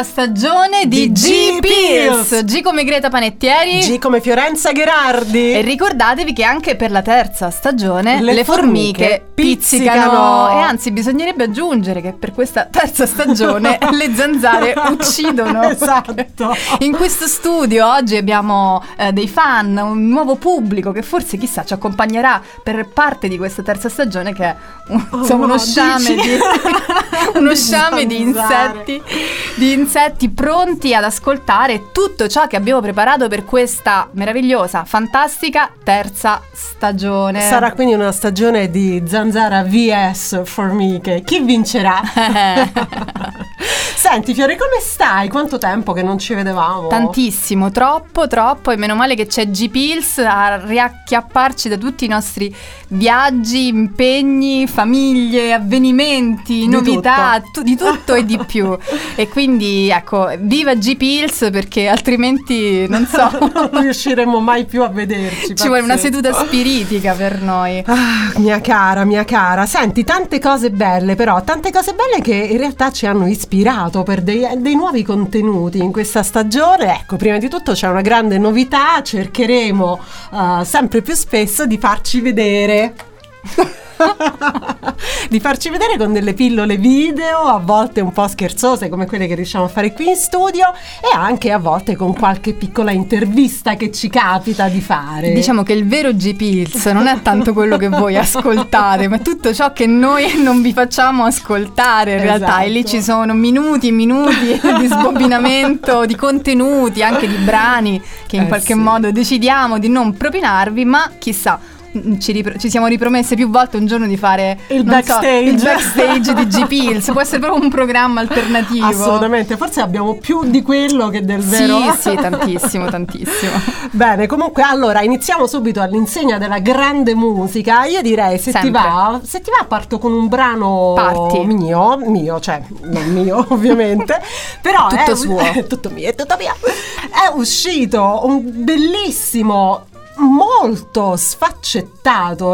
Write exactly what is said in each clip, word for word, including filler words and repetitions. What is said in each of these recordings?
Stagione di, di G-Pills. G come Greta Panettieri, G come Fiorenza Gherardi. E ricordatevi che anche per la terza stagione le, le formiche, formiche pizzicano. pizzicano E anzi bisognerebbe aggiungere che per questa terza stagione le zanzare uccidono. Esatto. In questo studio oggi abbiamo eh, dei fan, un nuovo pubblico che forse chissà ci accompagnerà per parte di questa terza stagione, che è un, oh, insomma, uno sciame di, uno sciame di insetti di insetti pronti ad ascoltare tutto ciò che abbiamo preparato per questa meravigliosa, fantastica terza stagione. Sarà quindi una stagione di zanzara vs formiche. Chi vincerà? Senti Fiore, come stai? Quanto tempo che non ci vedevamo? Tantissimo, troppo, troppo. E meno male che c'è G-Pills a riacchiapparci da tutti i nostri viaggi, impegni, famiglie, avvenimenti, di novità, tutto. Tu, di tutto e di più. E quindi ecco, viva G-Pills, perché altrimenti non so, non riusciremo mai più a vederci. Ci pazzesco. Vuole una seduta spiritica per noi. Ah, mia cara, mia cara. Senti, tante cose belle però, tante cose belle che in realtà ci hanno ispirato per dei, dei nuovi contenuti in questa stagione. Ecco, prima di tutto c'è una grande novità, cercheremo uh, sempre più spesso di farci vedere. Di farci vedere con delle pillole video, a volte un po' scherzose come quelle che riusciamo a fare qui in studio, e anche a volte con qualche piccola intervista che ci capita di fare. Diciamo che il vero G-Pills non è tanto quello che voi ascoltate, ma tutto ciò che noi non vi facciamo ascoltare in realtà. Esatto. E lì ci sono minuti e minuti di sbobinamento, di contenuti, anche di brani che in eh qualche sì. modo decidiamo di non propinarvi, ma chissà, Ci, ripro- ci siamo ripromesse più volte un giorno di fare il backstage, so, il backstage di G-Pills. Può essere proprio un programma alternativo. Assolutamente, forse abbiamo più di quello che del vero. Sì, sì, tantissimo, tantissimo. Bene, comunque allora iniziamo subito all'insegna della grande musica. Io direi, se Sempre. ti va, se ti va parto con un brano Parti. mio, mio, cioè non mio ovviamente, però tutto è, suo. È tutto mio, è tutto mio. È uscito un bellissimo, molto sfaccettato,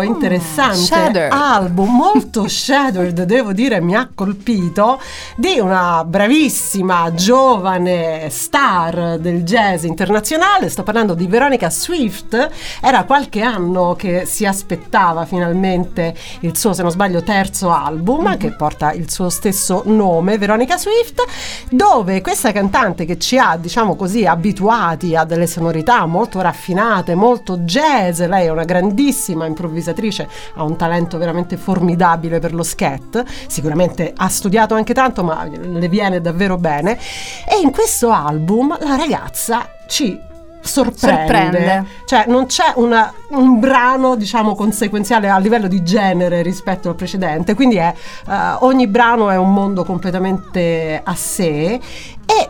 interessante mm, album, molto shadowed, devo dire, mi ha colpito, di una bravissima giovane star del jazz internazionale. Sto parlando di Veronica Swift. Era qualche anno che si aspettava finalmente il suo, se non sbaglio, terzo album mm-hmm. che porta il suo stesso nome, Veronica Swift, dove questa cantante, che ci ha, diciamo così, abituati a delle sonorità molto raffinate, molto jazz, lei è una grandissima improvvisatrice, ha un talento veramente formidabile per lo scat, sicuramente ha studiato anche tanto ma le viene davvero bene, e in questo album la ragazza ci sorprende, sorprende. Cioè non c'è una, un brano diciamo conseguenziale a livello di genere rispetto al precedente, quindi è uh, ogni brano è un mondo completamente a sé, e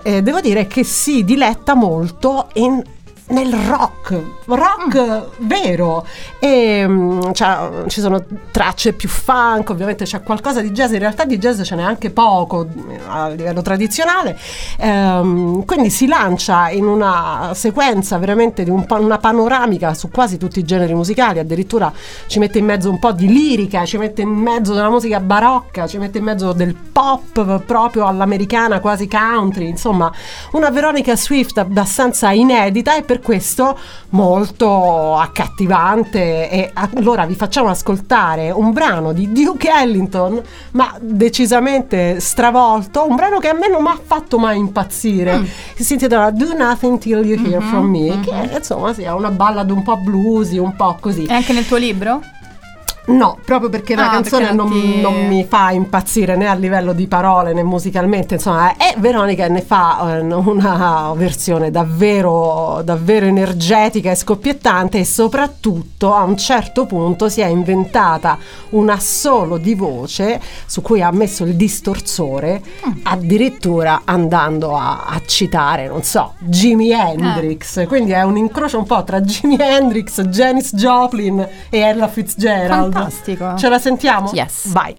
eh, devo dire che si diletta molto in nel rock, rock mm. vero, e um, cioè, ci sono tracce più funk, ovviamente c'è qualcosa di jazz, in realtà di jazz ce n'è anche poco a livello tradizionale, um, quindi si lancia in una sequenza veramente di un, una panoramica su quasi tutti i generi musicali, addirittura ci mette in mezzo un po' di lirica, ci mette in mezzo della musica barocca, ci mette in mezzo del pop proprio all'americana, quasi country, insomma una Veronica Swift abbastanza inedita, e per per questo molto accattivante. E allora vi facciamo ascoltare un brano di Duke Ellington, ma decisamente stravolto, un brano che a me non mi ha fatto mai impazzire, mm. si intitola Do Nothing Till You Hear mm-hmm, From Me, mm-hmm. che insomma sì, è una ballad un po' bluesy, un po' così. È anche nel tuo libro? No, proprio perché ah, la canzone perché non, non, ti... non mi fa impazzire né a livello di parole né musicalmente, insomma. E Veronica ne fa una versione davvero davvero energetica e scoppiettante, e soprattutto a un certo punto si è inventata un assolo di voce su cui ha messo il distorsore, mm. addirittura andando a, a citare, non so, Jimi Hendrix, eh. quindi è un incrocio un po' tra Jimi Hendrix, Janis Joplin e Ella Fitzgerald. Fantastico. Ce la sentiamo? Yes. Vai.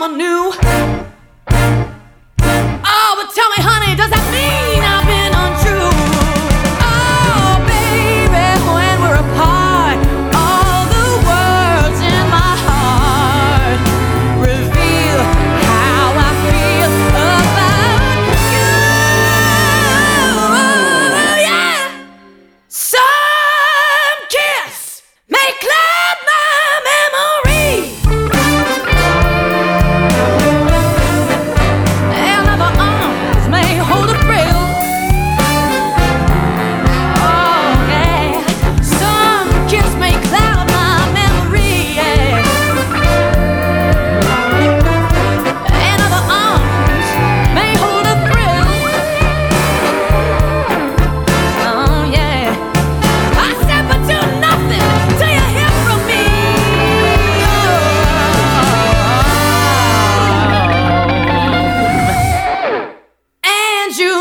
someone new. Oh, but tell me, honey, does that mean I've been untrue? Oh, baby, when we're apart, all the words in my heart reveal how I feel about you. Oh, yeah! Some kiss may cloud my memory.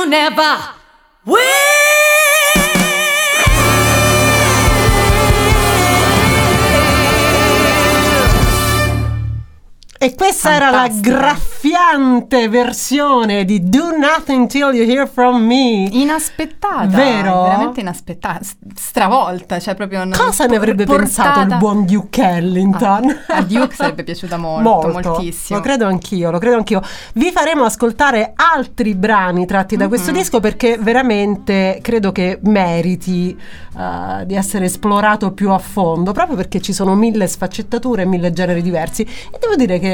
Never will. E questa Fantastica. Era la graffiante versione di Do Nothing Till You Hear From Me. Inaspettata. Vero? Veramente inaspettata, stravolta, cioè proprio non Cosa por- ne avrebbe portata... pensato il buon Duke Ellington? Ah, a Duke sarebbe piaciuta molto, molto, moltissimo. Lo credo anch'io, lo credo anch'io. Vi faremo ascoltare altri brani tratti da mm-hmm. questo disco, perché veramente credo che meriti uh, di essere esplorato più a fondo, proprio perché ci sono mille sfaccettature, mille generi diversi, e devo dire che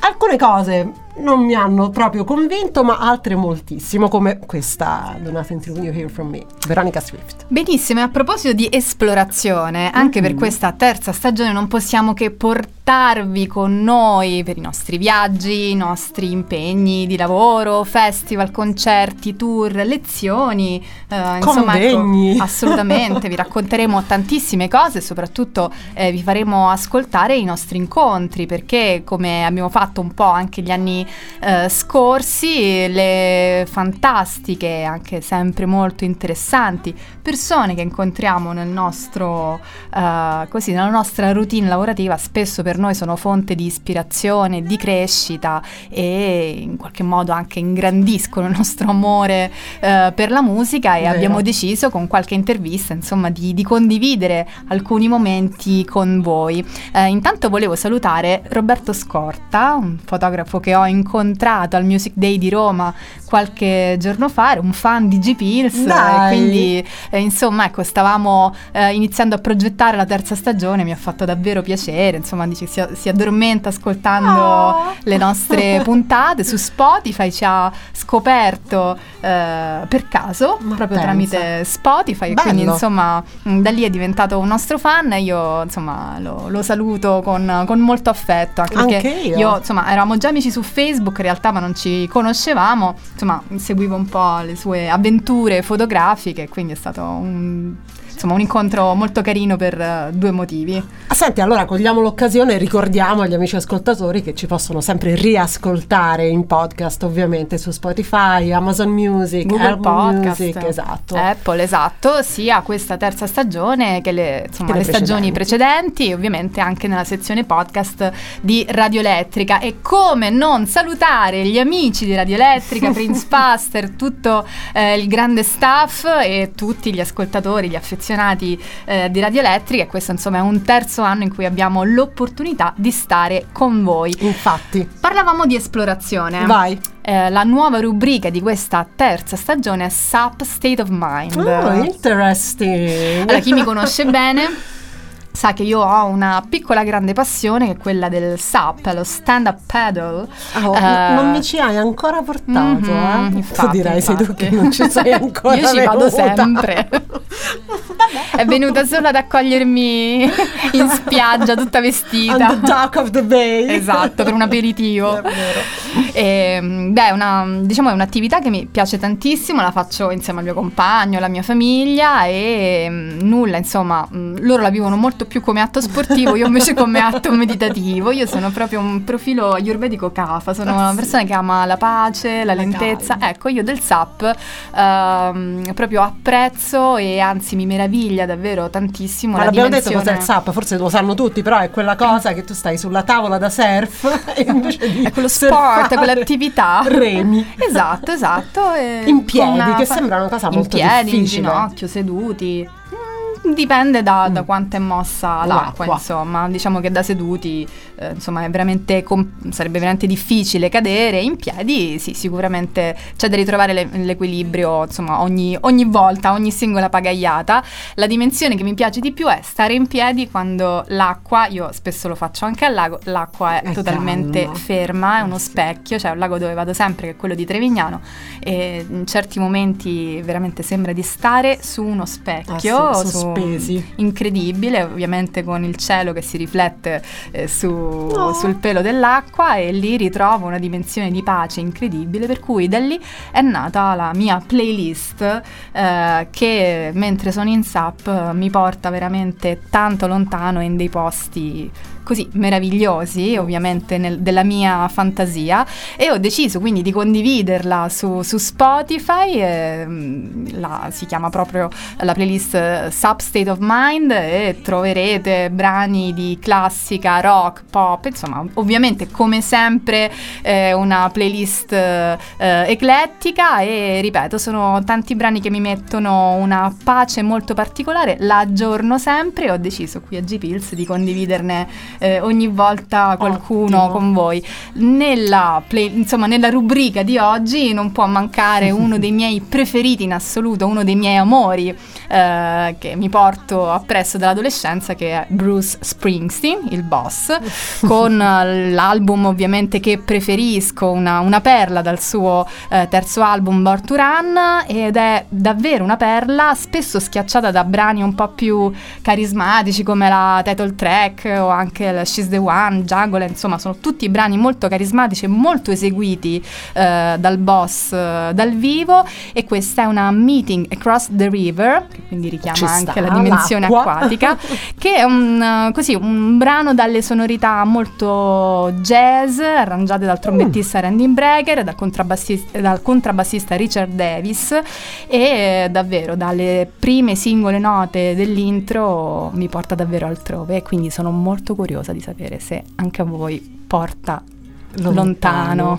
alcune cose non mi hanno proprio convinto, ma altre moltissimo, come questa Do Nothing Till You Hear From Me, Veronica Swift. Benissimo, e a proposito di esplorazione, anche mm-hmm. per questa terza stagione non possiamo che portarvi con noi per i nostri viaggi, i nostri impegni di lavoro, festival, concerti, tour, lezioni, eh, insomma, ecco, assolutamente vi racconteremo tantissime cose e soprattutto eh, vi faremo ascoltare i nostri incontri, perché come abbiamo fatto un po' anche gli anni Uh, scorsi, le fantastiche, anche sempre molto interessanti persone che incontriamo nel nostro uh, così nella nostra routine lavorativa spesso per noi sono fonte di ispirazione, di crescita e in qualche modo anche ingrandiscono il nostro amore uh, per la musica. E Vero. Abbiamo deciso con qualche intervista, insomma, di, di condividere alcuni momenti con voi. Uh, intanto volevo salutare Roberto Scorta, un fotografo che ho incontrato al Music Day di Roma qualche giorno fa, era un fan di G-Pills, e quindi eh, insomma ecco stavamo eh, iniziando a progettare la terza stagione, mi ha fatto davvero piacere, insomma dice si, si addormenta ascoltando oh. le nostre puntate su Spotify, ci ha scoperto eh, per caso Ma proprio pensa. tramite Spotify, e quindi insomma mh, da lì è diventato un nostro fan, e io insomma lo, lo saluto con, con molto affetto, anche, anche perché io. io insomma eravamo già amici su Facebook in realtà, ma non ci conoscevamo, insomma seguivo un po' le sue avventure fotografiche, quindi è stato un, insomma, un incontro molto carino per uh, due motivi. Ah, senti, allora cogliamo l'occasione e ricordiamo agli amici ascoltatori che ci possono sempre riascoltare in podcast, ovviamente su Spotify, Amazon Music, Google Apple Podcast, Music, esatto. Apple, esatto, sia questa terza stagione che le, insomma, che le, le precedenti. stagioni precedenti, ovviamente anche nella sezione podcast di Radio Elettrica. E come non salutare gli amici di Radio Elettrica, Prince Paster, tutto eh, il grande staff e tutti gli ascoltatori, gli affezionati Eh, di Radio Elettrica. E questo insomma è un terzo anno in cui abbiamo l'opportunità di stare con voi. Infatti parlavamo di esplorazione. Vai. Eh, la nuova rubrica di questa terza stagione è S U P State of Mind. Oh, interesting. Allora, chi mi conosce bene sa che io ho una piccola grande passione che è quella del S U P, lo stand up paddle. Oh, uh, non mi ci hai ancora portato, mm-hmm, eh? Infatti, tu dirai infatti. Sei tu che non ci sei ancora. Io ci vado sempre. Vabbè. È venuta solo ad accogliermi in spiaggia tutta vestita. On the dock of the bay. Esatto, per un aperitivo. E, beh, una, diciamo è un'attività che mi piace tantissimo, la faccio insieme al mio compagno, alla mia famiglia e nulla, insomma, loro la vivono molto più come atto sportivo, io invece come atto meditativo. Io sono proprio un profilo ayurvedico kafa, sono una persona che ama la pace, la lentezza. Ecco, io del S A P ehm, proprio apprezzo e anzi mi meraviglio assomiglia davvero tantissimo. Ma l'abbiamo dimensione... detto cos'è il SUP, forse lo sanno tutti, però è quella cosa che tu stai sulla tavola da surf e invece di è quello sport, quell'attività remi. Esatto, esatto. E in piedi, una... che sembra una cosa in molto piedi, difficile. In piedi, in ginocchio, seduti. Dipende da, mm. da quanto è mossa l'acqua, l'acqua, insomma, diciamo che da seduti eh, insomma è veramente comp- sarebbe veramente difficile cadere. In piedi sì, sicuramente c'è da ritrovare le- l'equilibrio, insomma, ogni, ogni volta, ogni singola pagaiata. La dimensione che mi piace di più è stare in piedi quando l'acqua, io spesso lo faccio anche al lago, l'acqua è, è totalmente calma. ferma, è uno specchio, cioè un lago dove vado sempre che è quello di Trevignano, e in certi momenti veramente sembra di stare su uno specchio, ah, sì, su pesi. Incredibile, ovviamente con il cielo che si riflette eh, su, no. sul pelo dell'acqua, e lì ritrovo una dimensione di pace incredibile, per cui da lì è nata la mia playlist eh, che mentre sono in SUP mi porta veramente tanto lontano in dei posti così meravigliosi, ovviamente nel, della mia fantasia, e ho deciso quindi di condividerla su, su Spotify, eh, la, si chiama proprio la playlist SUP State of Mind, e troverete brani di classica, rock, pop, insomma ovviamente come sempre eh, una playlist eh, eclettica, e ripeto, sono tanti brani che mi mettono una pace molto particolare, la aggiorno sempre, e ho deciso qui a G-Pills di condividerne Eh, ogni volta qualcuno Ottimo. con voi. Nella play, insomma nella rubrica di oggi non può mancare uno dei miei preferiti in assoluto, uno dei miei amori eh, che mi porto appresso dall'adolescenza, che è Bruce Springsteen, il boss, con l'album ovviamente che preferisco, una, una perla dal suo eh, terzo album Born to Run, ed è davvero una perla, spesso schiacciata da brani un po' più carismatici come la title track o anche anche She's the One, Jagola, insomma sono tutti brani molto carismatici e molto eseguiti eh, dal boss eh, dal vivo, e questa è una Meeting Across the River, che quindi richiama Ci anche la dimensione l'acqua. acquatica che è un, così, un brano dalle sonorità molto jazz, arrangiate dal trombettista mm. Randy Brecker, dal contrabbassista, dal contrabbassista Richard Davis, e davvero dalle prime singole note dell'intro mi porta davvero altrove, e quindi sono molto curiosa di sapere se anche a voi porta lontano, lontano.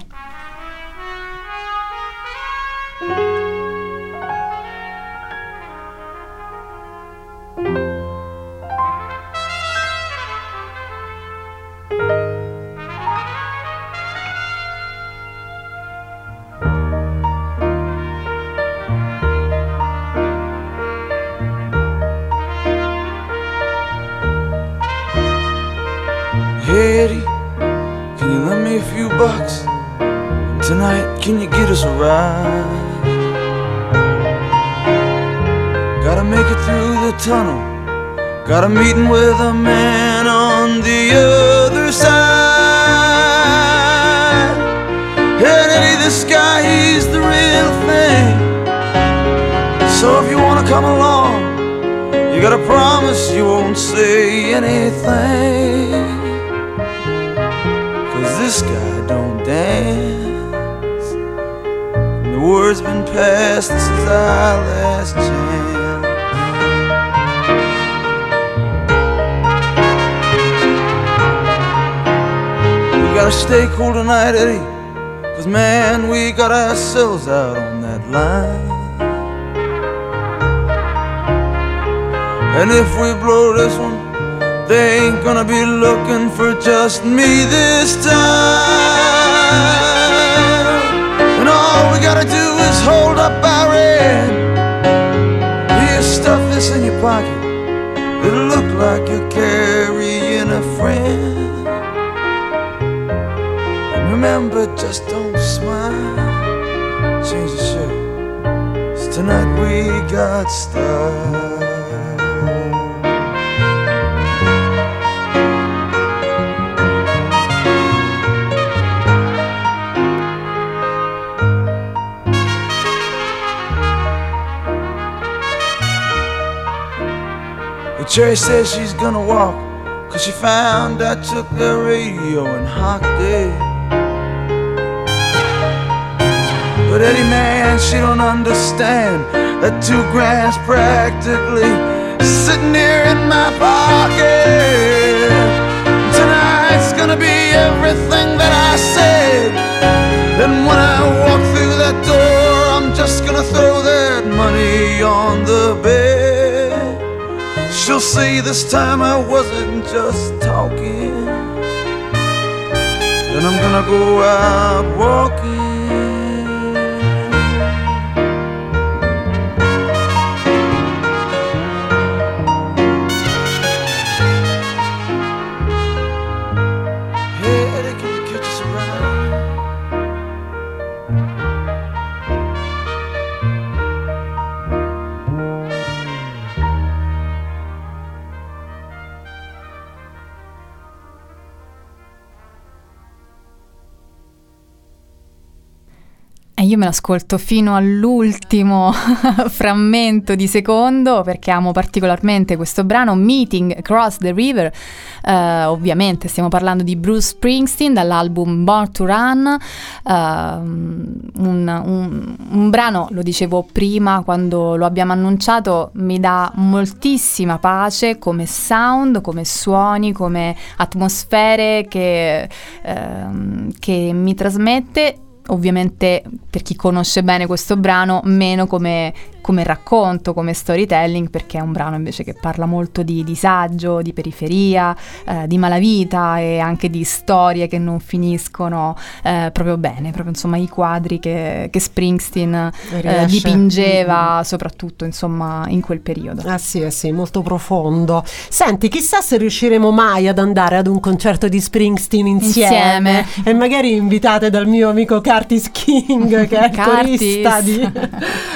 Tonight, can you get us a ride? Gotta make it through the tunnel. Got a meeting with a man on the other side. And Eddie, this guy, he's the real thing. So if you wanna come along, you gotta promise you won't say anything. Cause this guy don't dance. Word's been passed, this is our last chance. We gotta stay cool tonight, Eddie, cause man, we got ourselves out on that line. And if we blow this one, they ain't gonna be looking for just me this time. All we gotta do is hold up our end. Here, stuff this in your pocket. It'll look like you're carrying a friend. And remember, just don't smile. Change the shirt. 'Cause tonight we got style. Jerry says she's gonna walk, cause she found I took the radio and hocked it. But Eddie, man, she don't understand that two grand's practically sitting here in my pocket. Tonight's gonna be everything that I said. And when I walk through that door, I'm just gonna throw that money on the bed. She'll see this time I wasn't just talking. Then I'm gonna go out walking. Io me l'ascolto fino all'ultimo frammento di secondo perché amo particolarmente questo brano, Meeting Across the River. Uh, ovviamente stiamo parlando di Bruce Springsteen dall'album Born to Run, uh, un, un, un brano, lo dicevo prima quando lo abbiamo annunciato, mi dà moltissima pace come sound, come suoni, come atmosfere che, uh, che mi trasmette. Ovviamente per chi conosce bene questo brano, meno come, come racconto, come storytelling, perché è un brano invece che parla molto di disagio, di periferia, eh, di malavita e anche di storie che non finiscono eh, proprio bene, proprio insomma i quadri che, che Springsteen eh, dipingeva soprattutto insomma in quel periodo. Ah sì, eh sì, molto profondo. Senti, chissà se riusciremo mai ad andare ad un concerto di Springsteen insieme, insieme. E magari invitate dal mio amico Curtis King, che è il corista di,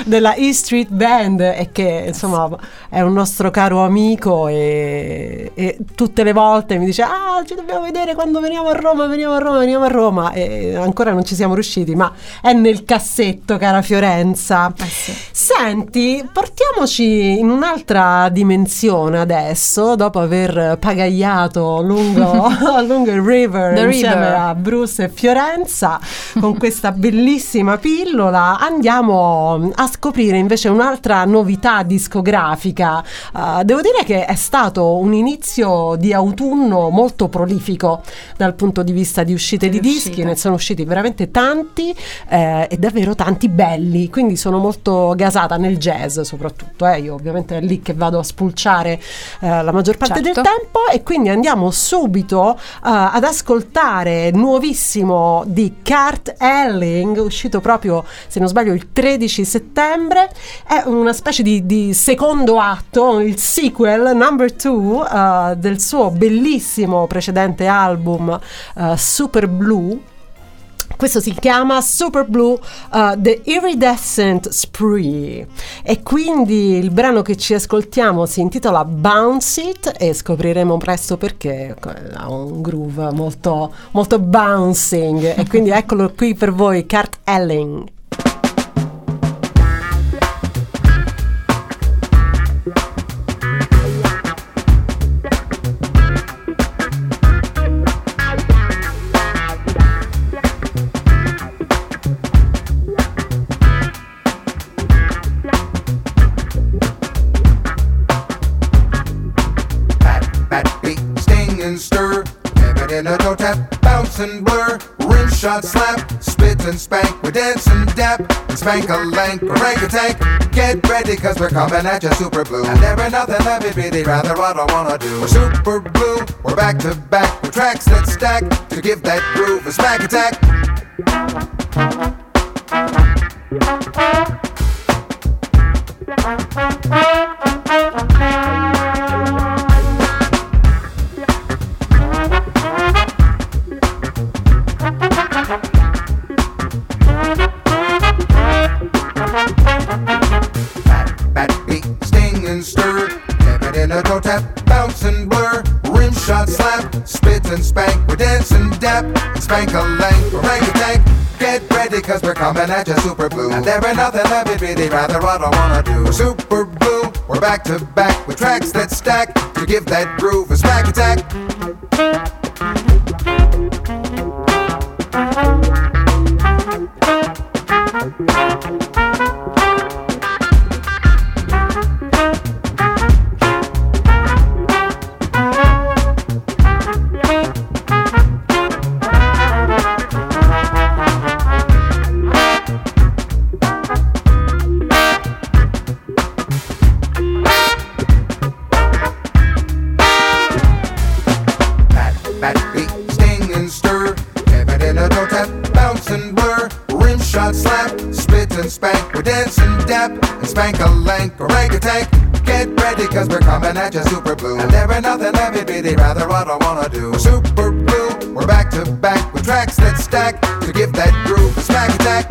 della E Street Band e che insomma è un nostro caro amico e, e tutte le volte mi dice ah ci dobbiamo vedere quando veniamo a Roma, veniamo a Roma, veniamo a Roma e ancora non ci siamo riusciti, ma è nel cassetto, cara Fiorenza. Eh sì. Senti, portiamoci in un'altra dimensione adesso, dopo aver pagaiato lungo, lungo il river The insieme river. A Bruce e Fiorenza con questa bellissima pillola andiamo a scoprire invece un'altra novità discografica. Uh, devo dire che è stato un inizio di autunno molto prolifico dal punto di vista di uscite di dischi, ne sono usciti veramente tanti eh, e davvero tanti belli, quindi sono molto gasata nel jazz soprattutto, eh. Io ovviamente è lì che vado a spulciare eh, la maggior parte certo. del tempo e quindi andiamo subito eh, ad ascoltare nuovissimo di Kurt Elling, uscito proprio se non sbaglio il tredici settembre. È una specie di, di secondo atto, il sequel number two uh, del suo bellissimo precedente album uh, Super Blue. Questo si chiama Super Blue uh, The Iridescent Spree e quindi il brano che ci ascoltiamo si intitola Bounce It e scopriremo presto perché ha un groove molto, molto bouncing e quindi eccolo qui per voi Kurt Elling. And blur, rim shot slap, spit and spank, we're dancing dap, and spank a lank, rank a tank. Get ready, cause we're coming at you super blue. And there ain't nothing that we really rather what I wanna do. We're super blue, we're back to back, with tracks that stack, to give that groove a smack attack. Coming at you super blue. And there ain't nothing that we'd really rather what I wanna do. We're super blue, we're back to back with tracks that stack to give that groove a smack attack. smack, split and spank. We're dancing dap and spank a lank, orangutank. Get ready cause we're coming at you super blue. And there ain't nothing that would be rather what I wanna do. We're super blue, we're back to back with tracks that stack to give that groove a smack attack.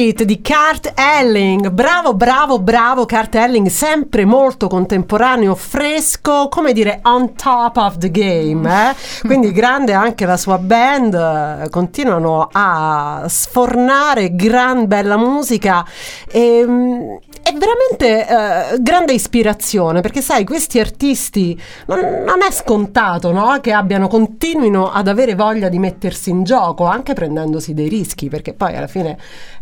Di Kurt Elling, bravo bravo bravo Kurt Elling, sempre molto contemporaneo, fresco, come dire on top of the game, eh? Quindi grande anche la sua band, continuano a sfornare gran bella musica e è veramente eh, grande ispirazione, perché sai questi artisti non, non è scontato, no? Che abbiano, continuino ad avere voglia di mettersi in gioco anche prendendosi dei rischi, perché poi alla fine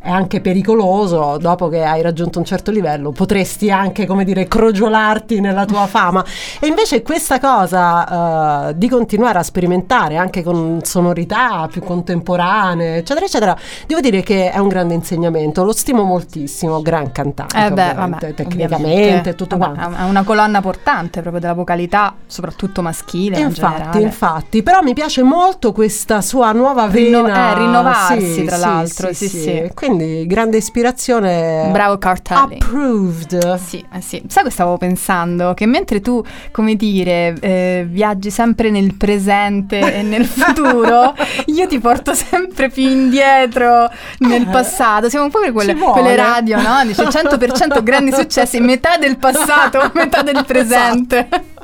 è anche pericoloso, dopo che hai raggiunto un certo livello potresti anche, come dire, crogiolarti nella tua fama, e invece questa cosa uh, di continuare a sperimentare anche con sonorità più contemporanee eccetera eccetera, devo dire che è un grande insegnamento, lo stimo moltissimo, gran cantante, eh beh, vabbè, tecnicamente tutto vabbè, quanto, è una colonna portante proprio della vocalità soprattutto maschile, infatti in infatti però mi piace molto questa sua nuova vena, Rinno- eh, rinnovarsi sì, tra sì, l'altro sì sì, sì. sì. Quindi grande ispirazione. Bravo Kurt Elling. Approved. Sì, sì. Sai che stavo pensando? Che mentre tu, come dire, eh, viaggi sempre nel presente e nel futuro, io ti porto sempre più indietro nel passato. Siamo un po' per quelle, quelle radio, no? Dice cento per cento grandi successi, metà del passato, metà del presente. Esatto.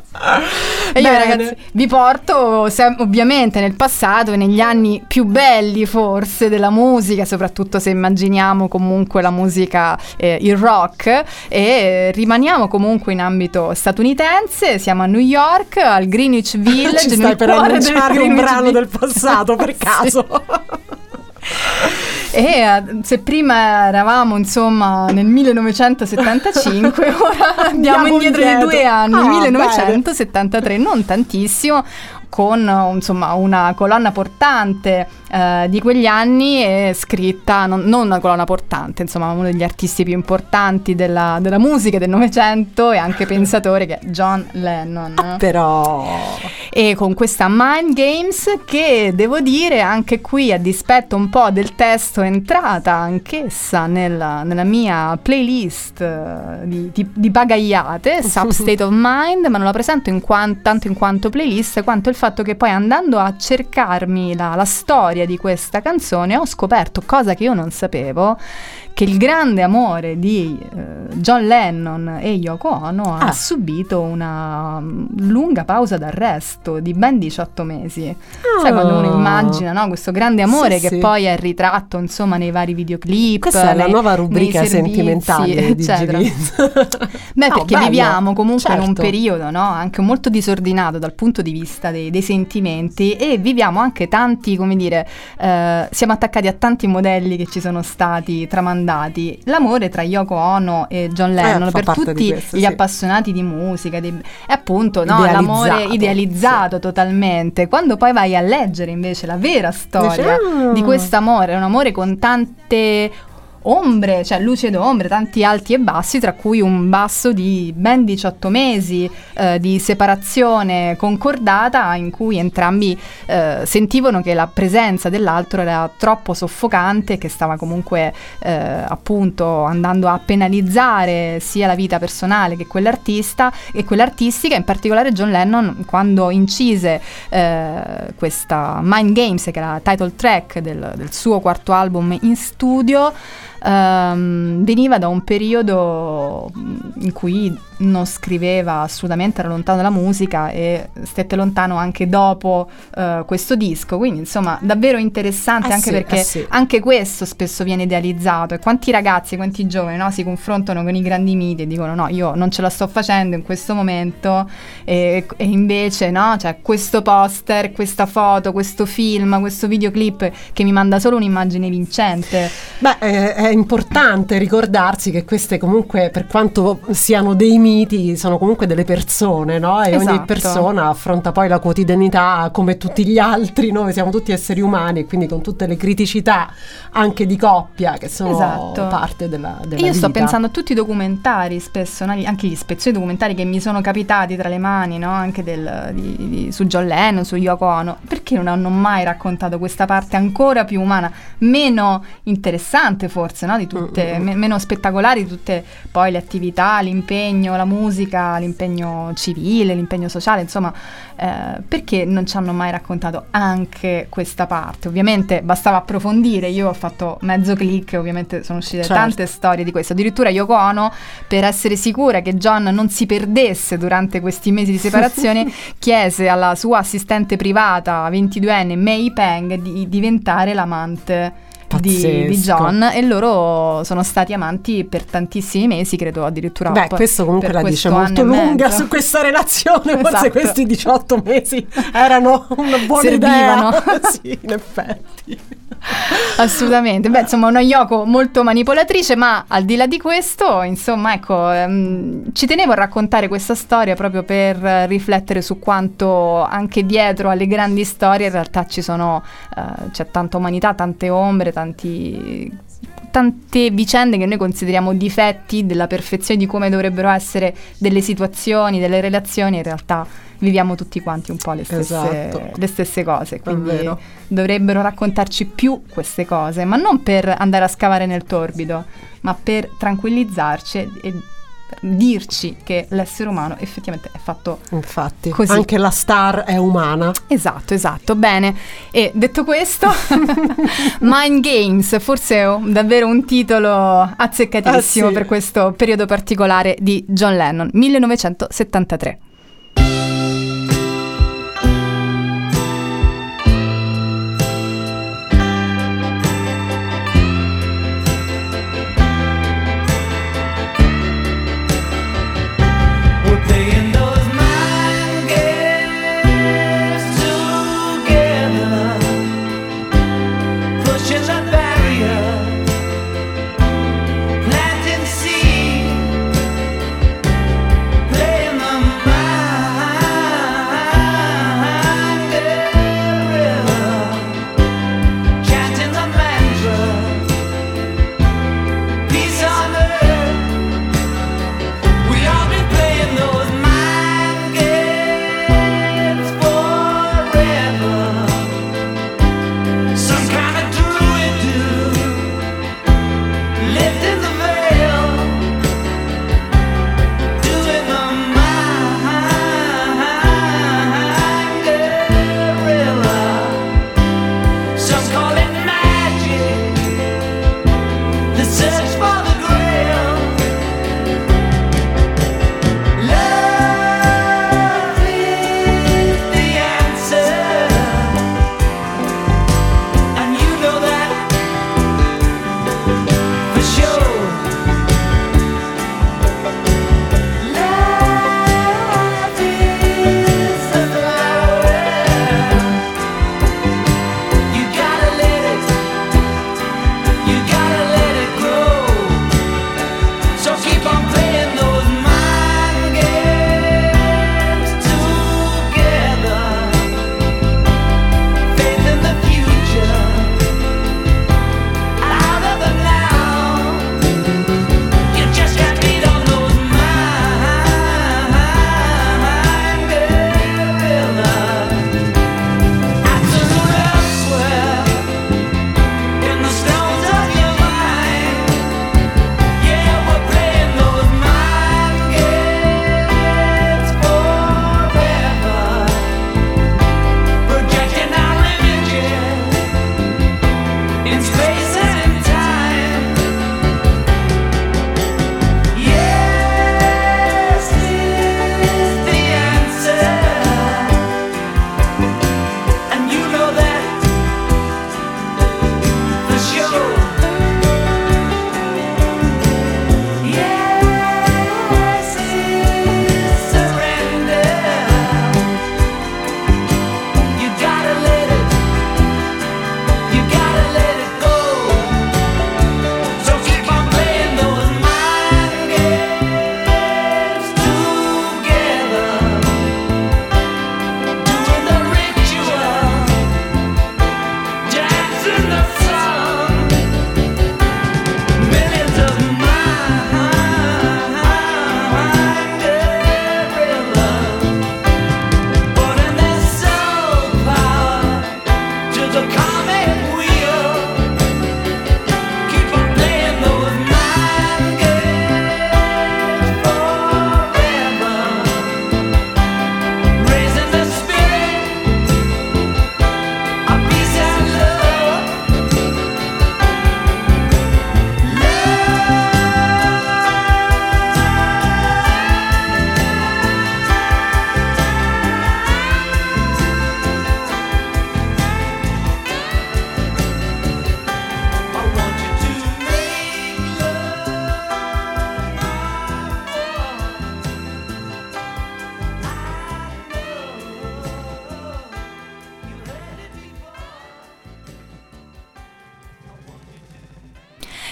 E io bene. Ragazzi vi porto se, ovviamente nel passato, negli anni più belli forse della musica, soprattutto se immaginiamo comunque la musica, eh, il rock, e rimaniamo comunque in ambito statunitense, siamo a New York, al Greenwich Village. Ci stai per annunciare un brano del passato per caso. E se prima eravamo insomma nel millenovecentosettantacinque, ora andiamo, andiamo indietro di due anni, oh, millenovecentosettantatré, bene. Non tantissimo, con insomma una colonna portante eh, di quegli anni, è scritta non, non una colonna portante, insomma uno degli artisti più importanti della, della musica del Novecento e anche pensatore, che è John Lennon. Ah, però e con questa Mind Games, che devo dire anche qui a dispetto un po' del testo è entrata anch'essa nella, nella mia playlist di, di, di bagagliate, Sub State of Mind, ma non la presento in quanto, tanto in quanto playlist quanto il fatto che poi andando a cercarmi la, la storia di questa canzone ho scoperto, cosa che io non sapevo, che il grande amore di eh, John Lennon e Yoko Ono ah. ha subito una lunga pausa d'arresto di ben diciotto mesi. Oh. Sai quando uno immagina, no, questo grande amore sì, che sì. poi è ritratto insomma nei vari videoclip. Questa nei, è la nuova rubrica sentimentale di G-Pills. Beh, oh, perché bello. Viviamo comunque certo. in un periodo, no, anche molto disordinato dal punto di vista dei, dei sentimenti, e viviamo anche tanti, come dire, eh, siamo attaccati a tanti modelli che ci sono stati tramandati. L'amore tra Yoko Ono e John Lennon eh, per tutti questo, gli sì. appassionati di musica di, è appunto no, l'amore idealizzato sì. totalmente. Quando poi vai a leggere invece la vera storia Dice, di questo amore, è un amore con tante ombre, cioè luce ed ombre, tanti alti e bassi, tra cui un basso di ben diciotto mesi eh, di separazione concordata, in cui entrambi eh, sentivano che la presenza dell'altro era troppo soffocante, che stava comunque eh, appunto andando a penalizzare sia la vita personale che quell'artista e quell'artistica. In particolare John Lennon, quando incise eh, questa Mind Games, che era la title track del, del suo quarto album in studio, Um, veniva da un periodo in cui non scriveva assolutamente, era lontano dalla musica e stette lontano anche dopo uh, questo disco, quindi insomma davvero interessante eh anche sì, perché eh sì. anche questo spesso viene idealizzato, e quanti ragazzi, quanti giovani no, si confrontano con i grandi miti e dicono no, io non ce la sto facendo in questo momento, e, e invece no, cioè questo poster, questa foto, questo film, questo videoclip che mi manda solo un'immagine vincente. Beh, eh, è importante ricordarsi che queste comunque, per quanto siano dei miti, sono comunque delle persone, no? E esatto. ogni persona affronta poi la quotidianità come tutti gli altri, noi siamo tutti esseri umani e quindi con tutte le criticità anche di coppia che sono esatto. parte della, della io vita. Io sto pensando a tutti i documentari spesso, anche gli spezzoni documentari che mi sono capitati tra le mani, no? Anche del, di, di, su John Lennon, su Yoko Ono, perché non hanno mai raccontato questa parte ancora più umana, meno interessante forse, no? Di tutte, me- meno spettacolari di tutte poi le attività, l'impegno, la musica, l'impegno civile, l'impegno sociale, insomma eh, perché non ci hanno mai raccontato anche questa parte? Ovviamente bastava approfondire, io ho fatto mezzo click, ovviamente sono uscite certo. tante storie di questo, addirittura Yoko Ono, per essere sicura che John non si perdesse durante questi mesi di separazione, chiese alla sua assistente privata ventiduenne May Peng di diventare l'amante Di, di John, e loro sono stati amanti per tantissimi mesi, credo addirittura. Beh, questo comunque la dice molto lunga su questa relazione, esatto. forse questi diciotto mesi erano una buona Servivano. idea. Sì, in effetti. Assolutamente. Beh, insomma, una Yoko molto manipolatrice, ma al di là di questo, insomma, ecco, ehm, ci tenevo a raccontare questa storia proprio per riflettere su quanto anche dietro alle grandi storie in realtà ci sono eh, c'è tanta umanità, tante ombre, tanti tante vicende che noi consideriamo difetti della perfezione di come dovrebbero essere delle situazioni, delle relazioni, in realtà viviamo tutti quanti un po' le stesse, esatto. le stesse cose, quindi dovrebbero raccontarci più queste cose, ma non per andare a scavare nel torbido, ma per tranquillizzarci e dirci che l'essere umano effettivamente è fatto infatti così. Anche la star è umana, esatto esatto bene. E detto questo Mind Games, forse è davvero un titolo azzeccatissimo ah, sì. per questo periodo particolare di John Lennon, millenovecentosettantatré. Bye.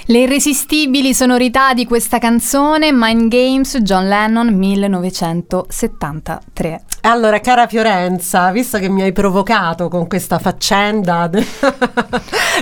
Le irresistibili sonorità di questa canzone, Mind Games, John Lennon, millenovecentosettantatré. Allora, cara Fiorenza, visto che mi hai provocato con questa faccenda de-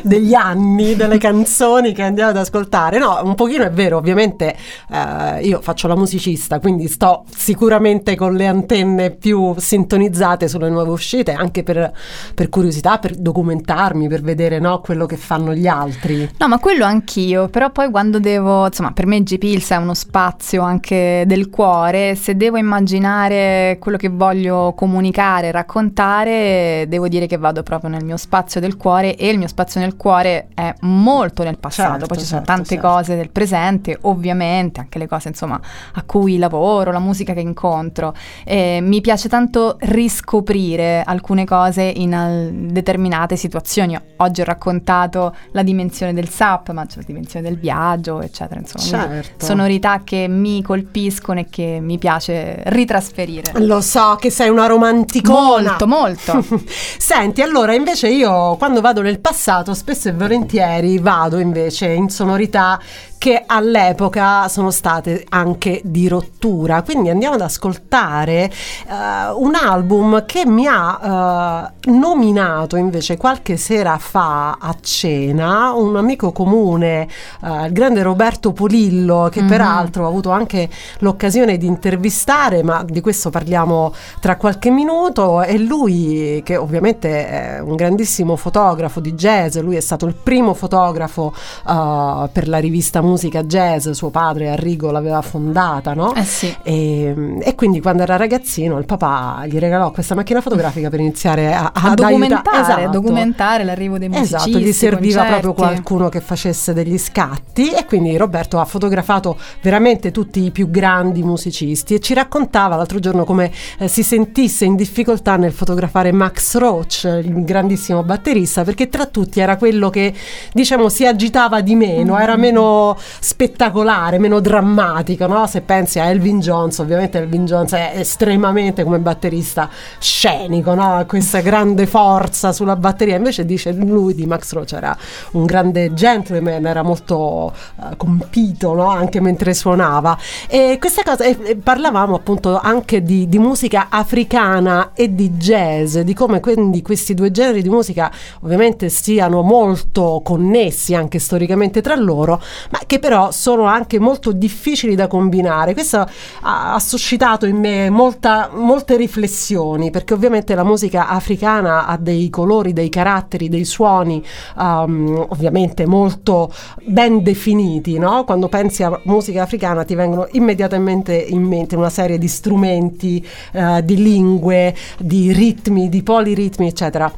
degli anni, delle canzoni che andiamo ad ascoltare, no, un pochino è vero, ovviamente eh, io faccio la musicista, quindi sto sicuramente con le antenne più sintonizzate sulle nuove uscite, anche per, per curiosità, per documentarmi, per vedere, no, quello che fanno gli altri. No, ma quello anch'io, però poi quando devo, insomma, per me G-Pills è uno spazio anche del cuore, se devo immaginare quello che voglio voglio comunicare, raccontare, devo dire che vado proprio nel mio spazio del cuore, e il mio spazio nel cuore è molto nel passato, certo, poi ci certo, sono tante certo. cose del presente, ovviamente, anche le cose, insomma, a cui lavoro, la musica che incontro. Eh, mi piace tanto riscoprire alcune cose in al- determinate situazioni. Oggi ho raccontato la dimensione del S U P, ma c'è la dimensione del viaggio, eccetera, insomma, certo. sonorità che mi colpiscono e che mi piace ritrasferire. Lo so che sei una romanticona. Molto, molto. Senti, allora invece io quando vado nel passato spesso e volentieri vado invece in sonorità che all'epoca sono state anche di rottura, quindi andiamo ad ascoltare uh, un album che mi ha uh, nominato invece qualche sera fa a cena un amico comune, uh, il grande Roberto Polillo, che mm-hmm. peraltro ho avuto anche l'occasione di intervistare, ma di questo parliamo tra qualche minuto. E lui, che ovviamente è un grandissimo fotografo di jazz, lui è stato il primo fotografo uh, per la rivista Musica Jazz, suo padre Arrigo l'aveva fondata, no? Eh sì. e, e quindi quando era ragazzino il papà gli regalò questa macchina fotografica per iniziare a, a, a documentare, esatto. documentare l'arrivo dei musicisti, esatto, gli serviva concerti. Proprio qualcuno che facesse degli scatti, e quindi Roberto ha fotografato veramente tutti i più grandi musicisti, e ci raccontava l'altro giorno come eh, si sentisse in difficoltà nel fotografare Max Roach, il grandissimo batterista, perché tra tutti era quello che, diciamo, si agitava di meno, mm-hmm. era meno spettacolare, meno drammatico, no? Se pensi a Elvin Jones, ovviamente Elvin Jones è estremamente, come batterista, scenico, no? Questa grande forza sulla batteria. Invece dice lui di Max Roach, era un grande gentleman, era molto uh, compito, no? Anche mentre suonava. E questa cosa, e, e parlavamo appunto anche di, di musica africana e di jazz, di come quindi questi due generi di musica ovviamente siano molto connessi anche storicamente tra loro, ma che però sono anche molto difficili da combinare. Questo ha, ha suscitato in me molta, molte riflessioni, perché ovviamente la musica africana ha dei colori, dei caratteri, dei suoni um, ovviamente molto ben definiti, no? Quando pensi a musica africana ti vengono immediatamente in mente una serie di strumenti, uh, di lingue, di ritmi, di poliritmi, eccetera.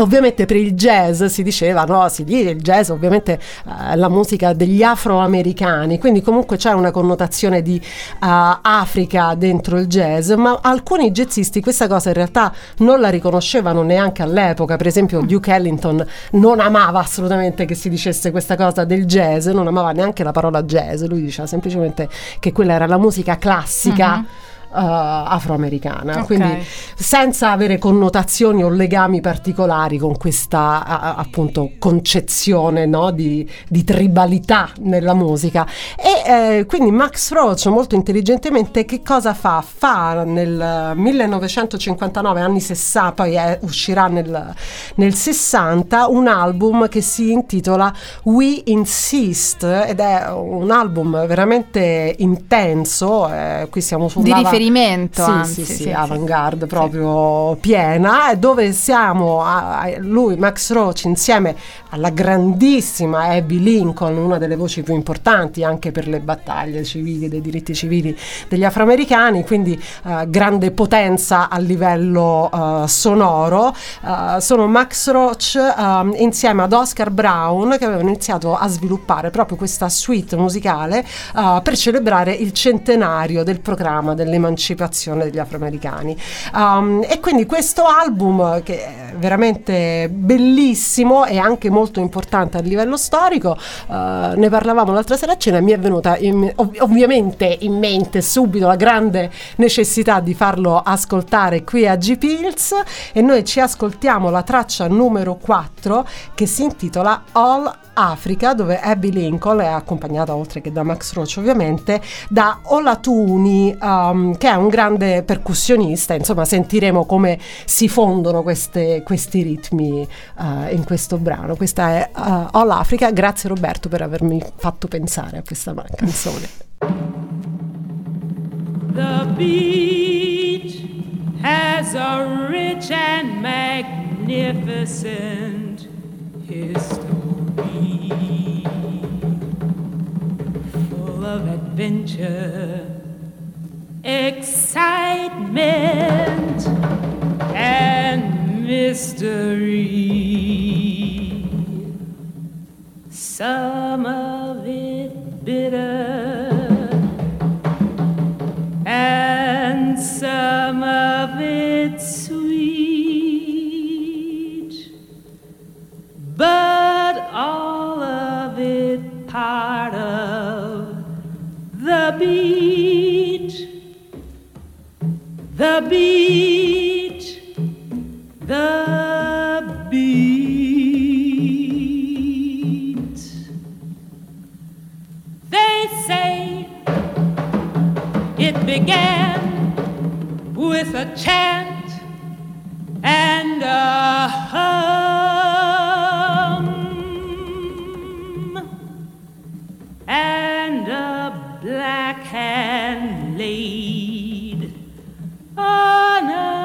Ovviamente per il jazz si diceva, no, si dice il jazz ovviamente eh, la musica degli afroamericani, quindi comunque c'è una connotazione di uh, Africa dentro il jazz, ma alcuni jazzisti questa cosa in realtà non la riconoscevano neanche all'epoca. Per esempio Duke Ellington non amava assolutamente che si dicesse questa cosa del jazz, non amava neanche la parola jazz, lui diceva semplicemente che quella era la musica classica mm-hmm. Uh, afroamericana, okay. Quindi senza avere connotazioni o legami particolari con questa a, appunto concezione, no, di, di tribalità nella musica. E eh, quindi Max Roach molto intelligentemente che cosa fa? Fa nel millenovecentocinquantanove, anni sessanta, poi è, uscirà nel, nel sessanta un album che si intitola We Insist, ed è un album veramente intenso, eh, qui siamo su una riferimento, sì, anzi, sì, sì, sì, avant-garde sì. proprio piena, dove siamo a, a lui, Max Roach, insieme alla grandissima Abbey Lincoln, una delle voci più importanti anche per le battaglie civili, dei diritti civili degli afroamericani, quindi uh, grande potenza a livello uh, sonoro. Uh, sono Max Roach um, insieme ad Oscar Brown che avevano iniziato a sviluppare proprio questa suite musicale uh, per celebrare il centenario del programma delle l'emancipazione degli afroamericani, um, e quindi questo album che è veramente bellissimo e anche molto importante a livello storico, uh, ne parlavamo l'altra sera a cena e mi è venuta venuta in, ov- ovviamente in mente subito la grande necessità di farlo ascoltare qui a G-Pills, e noi ci ascoltiamo la traccia numero quattro, che si intitola All Africa, dove Abbey Lincoln è accompagnata, oltre che da Max Roach ovviamente, da Olatunji, um, che è un grande percussionista. Insomma, sentiremo come si fondono queste, questi ritmi uh, in questo brano. Questa è uh, All Africa. Grazie Roberto per avermi fatto pensare a questa canzone. The beach has a rich and magnificent history, full of adventure, excitement, and mystery. Some of it bitter, and some of it sweet, but all of it part of the beat, the beat, the beat. They say it began with a chant and a hum, and a black hand laid on a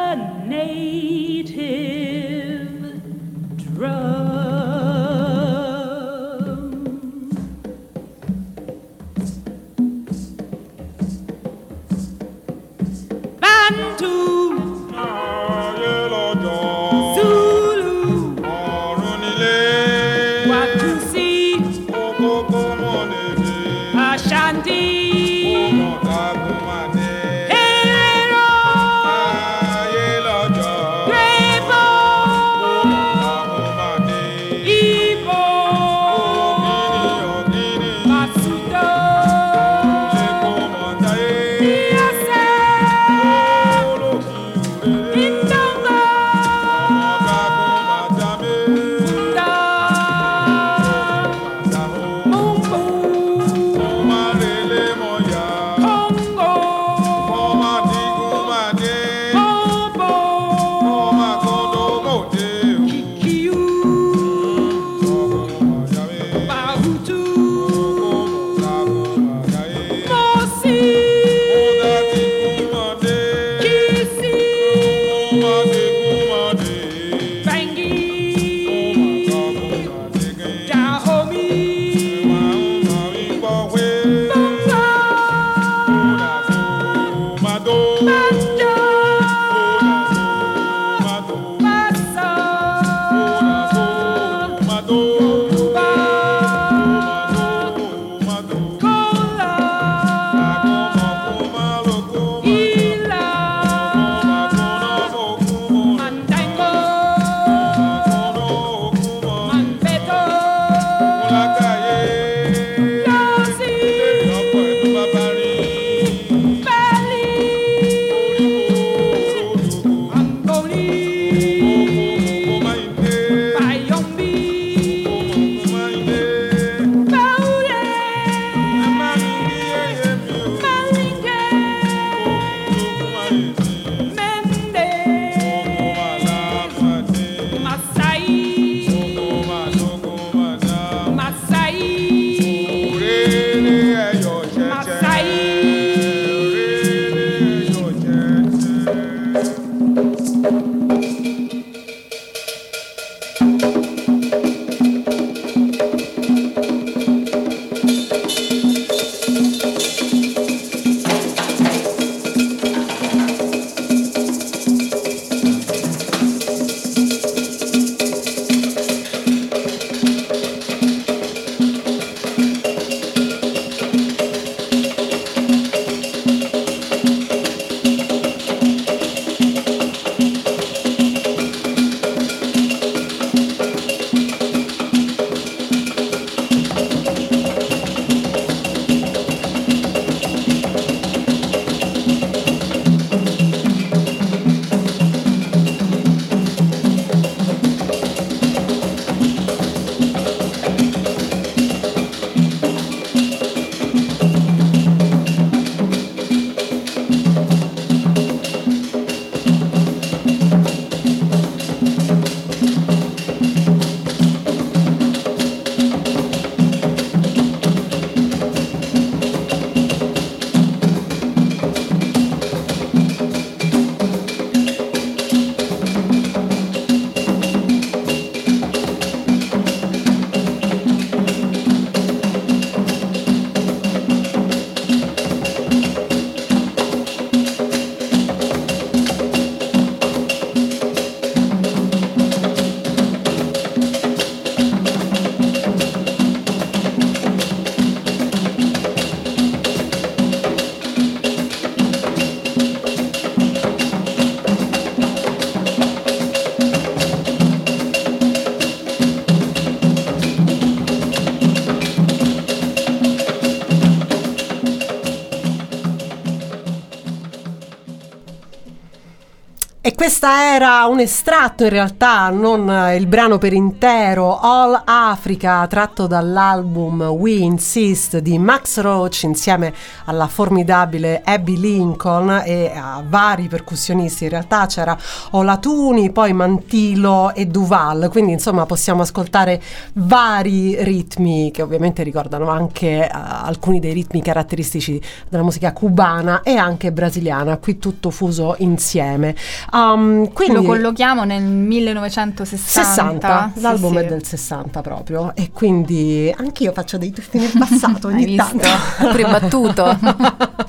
Questa era un estratto, in realtà non il brano per intero, All Africa, tratto dall'album We Insist di Max Roach insieme alla formidabile Abbey Lincoln e a vari percussionisti. In realtà c'era Olatunji, poi Mantilo e Duval, quindi insomma possiamo ascoltare vari ritmi che ovviamente ricordano anche uh, alcuni dei ritmi caratteristici della musica cubana e anche brasiliana, qui tutto fuso insieme. Um, quindi lo collochiamo nel millenovecentosessanta, sì, l'album sì. È del sessanta proprio, e quindi anch'io faccio dei tuffi nel passato ogni visto? Tanto pure battuto.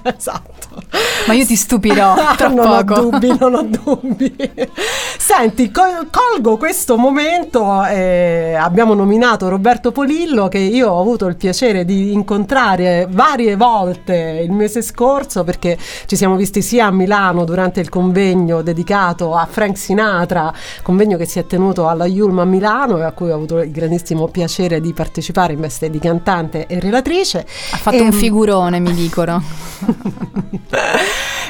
Esatto, ma io ti stupirò tra non poco. Non ho dubbi non ho dubbi. Senti, col- colgo questo momento, eh, abbiamo nominato Roberto Polillo, che io ho avuto il piacere di incontrare varie volte il mese scorso, perché ci siamo visti sia a Milano durante il convegno dedicato a Frank Sinatra, convegno che si è tenuto alla I U L M a Milano e a cui ho avuto il grandissimo piacere di partecipare in veste di cantante e relatrice. Ha fatto e, un figurone, mi dicono.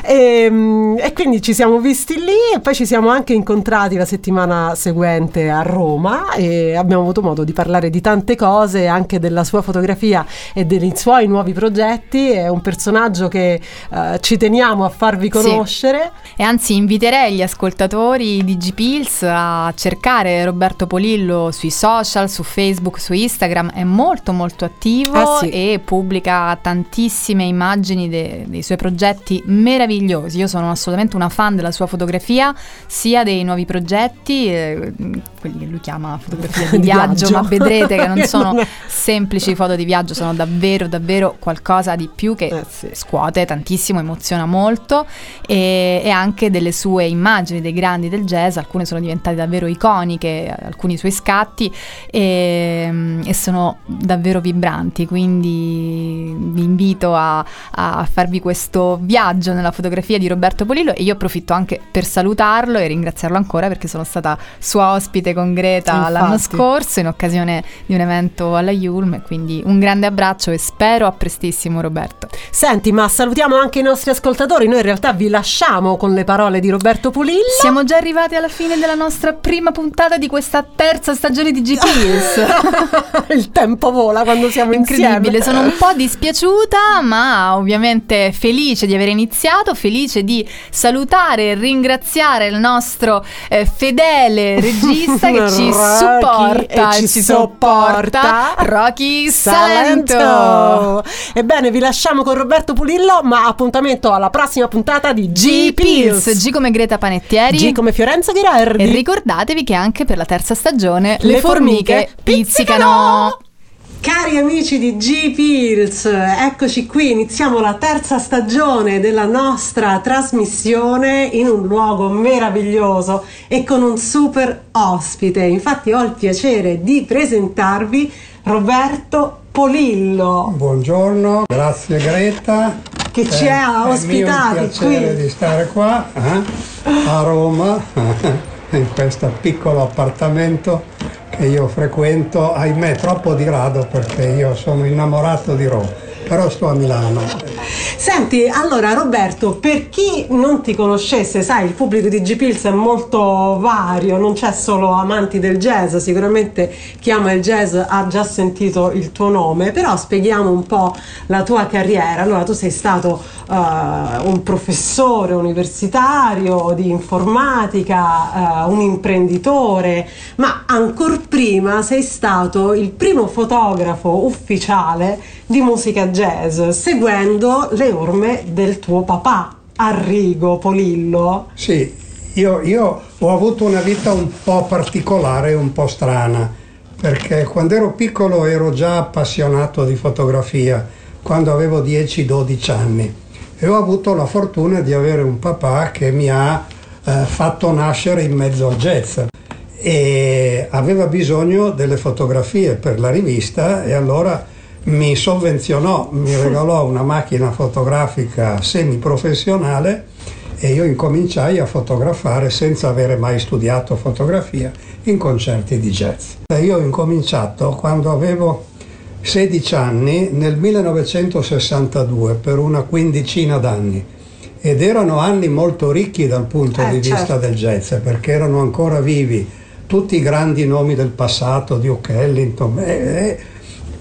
e, e quindi ci siamo visti lì e poi ci siamo anche incontrati la settimana seguente a Roma e abbiamo avuto modo di parlare di tante cose, anche della sua fotografia e dei suoi nuovi progetti. È un personaggio che eh, ci teniamo a farvi conoscere, sì. E anzi inviterei gli ascoltatori di G-Pills a cercare Roberto Polillo sui social, su Facebook, su Instagram. È molto molto attivo, ah, sì. E pubblica tantissime immagini de- dei suoi progetti meravigliosi. Io sono assolutamente una fan della sua fotografia, sia dei nuovi progetti, eh, quelli che lui chiama fotografia di, di viaggio, viaggio, ma vedrete che non sono non semplici foto di viaggio, sono davvero davvero qualcosa di più, che eh, sì. scuote tantissimo, emoziona molto, e, e anche delle sue immagini dei grandi del jazz. Alcune sono diventate davvero iconiche, alcuni suoi scatti, e, e sono davvero vibranti, quindi vi invito a, a farvi questo viaggio nella fotografia di Roberto Polillo. E io approfitto anche per salutarlo e ringraziarlo ancora, perché sono stata sua ospite con Greta, infatti, l'anno scorso in occasione di un evento alla I U L M, quindi un grande abbraccio e spero a prestissimo, Roberto. Senti, ma salutiamo anche i nostri ascoltatori, noi in realtà vi lasciamo con le parole di Roberto Polillo. Siamo già arrivati alla fine della nostra prima puntata di questa terza stagione di G-Pills. Il tempo vola quando siamo insieme. Incredibile, sono un po' dispiaciuta, ma ovviamente felice di aver iniziato, felice di salutare e ringraziare il nostro eh, fedele regista che ci supporta e ci, ci sopporta, Rocky Salento. Salento. Ebbene, vi lasciamo con Roberto Polillo, ma appuntamento alla prossima puntata di G-Pills. G come Greta Panettieri, G come Fiorenza Gherardi, e ricordatevi che anche per la terza stagione le, le formiche, formiche pizzicano. Cari amici di G-Pills, eccoci qui, iniziamo la terza stagione della nostra trasmissione in un luogo meraviglioso e con un super ospite. Infatti ho il piacere di presentarvi Roberto Polillo. Buongiorno, grazie Greta. Che eh, ci ha ospitati qui. È mio piacere qui. Di stare qua eh, a Roma, in questo piccolo appartamento che io frequento, ahimè, troppo di rado perché io sono innamorato di Roma, però sto a Milano. Senti, allora Roberto, per chi non ti conoscesse, sai, il pubblico di G-Pills è molto vario, non c'è solo amanti del jazz, sicuramente chi ama il jazz ha già sentito il tuo nome, però spieghiamo un po' la tua carriera. Allora, tu sei stato uh, un professore universitario di informatica, uh, un imprenditore, ma ancor prima sei stato il primo fotografo ufficiale di musica jazz, seguendo le orme del tuo papà, Arrigo Polillo. Sì, io, io ho avuto una vita un po' particolare, un po' strana, perché quando ero piccolo ero già appassionato di fotografia, quando avevo dieci dodici anni, e ho avuto la fortuna di avere un papà che mi ha eh, fatto nascere in mezzo al jazz, e aveva bisogno delle fotografie per la rivista, e allora mi sovvenzionò, mi regalò una macchina fotografica semiprofessionale e io incominciai a fotografare senza avere mai studiato fotografia in concerti di jazz. Io ho incominciato quando avevo sedici anni, nel millenovecentosessantadue, per una quindicina d'anni, ed erano anni molto ricchi dal punto eh, di certo. vista del jazz, perché erano ancora vivi tutti i grandi nomi del passato, Duke Ellington, e,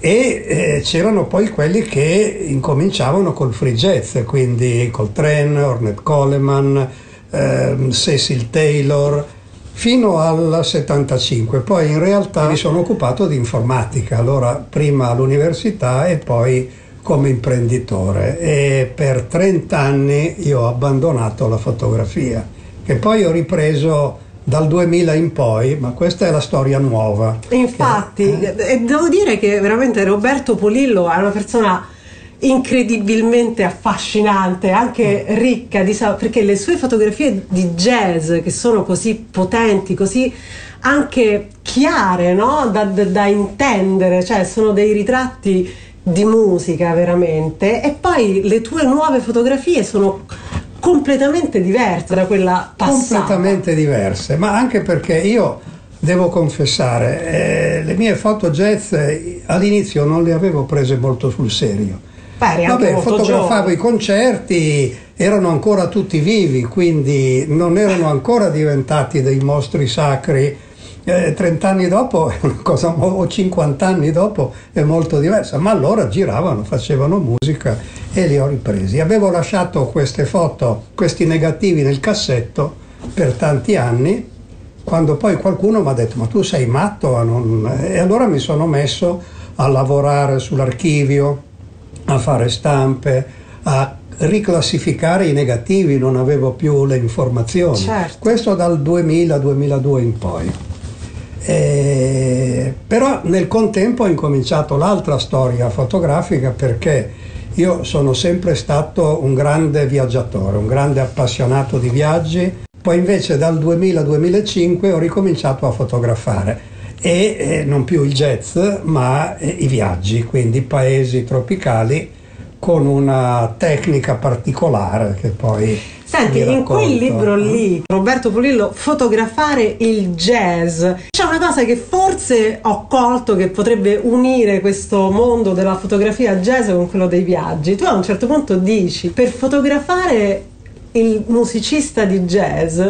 e, e c'erano poi quelli che incominciavano col free jazz, quindi Coltrane, Ornette Coleman, ehm, Cecil Taylor, fino al settantacinque. Poi in realtà mi sono occupato di informatica, allora prima all'università e poi come imprenditore, e per trenta anni io ho abbandonato la fotografia, che poi ho ripreso dal duemila in poi, ma questa è la storia nuova. Infatti, che, eh? devo dire che veramente Roberto Polillo è una persona incredibilmente affascinante, anche ricca di sa- perché le sue fotografie di jazz, che sono così potenti, così anche chiare, no? da, da, da intendere, cioè sono dei ritratti di musica veramente, e poi le tue nuove fotografie sono completamente diverse da quella passata. Completamente diverse, ma anche perché io devo confessare, eh, le mie foto jazz all'inizio non le avevo prese molto sul serio. Pare, Vabbè, fotografavo i concerti, erano ancora tutti vivi, quindi non erano ancora diventati dei mostri sacri. Eh, trenta anni dopo è una cosa, o cinquanta anni dopo è molto diversa, ma allora giravano, facevano musica e li ho ripresi. Avevo lasciato queste foto, questi negativi nel cassetto per tanti anni, quando poi qualcuno mi ha detto: ma tu sei matto? Non... E allora mi sono messo a lavorare sull'archivio, a fare stampe, a riclassificare i negativi, non avevo più le informazioni. Certo. Questo dal duemila duemiladue in poi. E... Però nel contempo ho incominciato l'altra storia fotografica, perché io sono sempre stato un grande viaggiatore, un grande appassionato di viaggi. Poi invece dal duemila duemilacinque ho ricominciato a fotografare. E non più il jazz, ma i viaggi, quindi paesi tropicali con una tecnica particolare che poi... Senti, in quel libro lì, Roberto Polillo, Fotografare il jazz, c'è una cosa che forse ho colto che potrebbe unire questo mondo della fotografia jazz con quello dei viaggi. Tu a un certo punto dici: per fotografare il musicista di jazz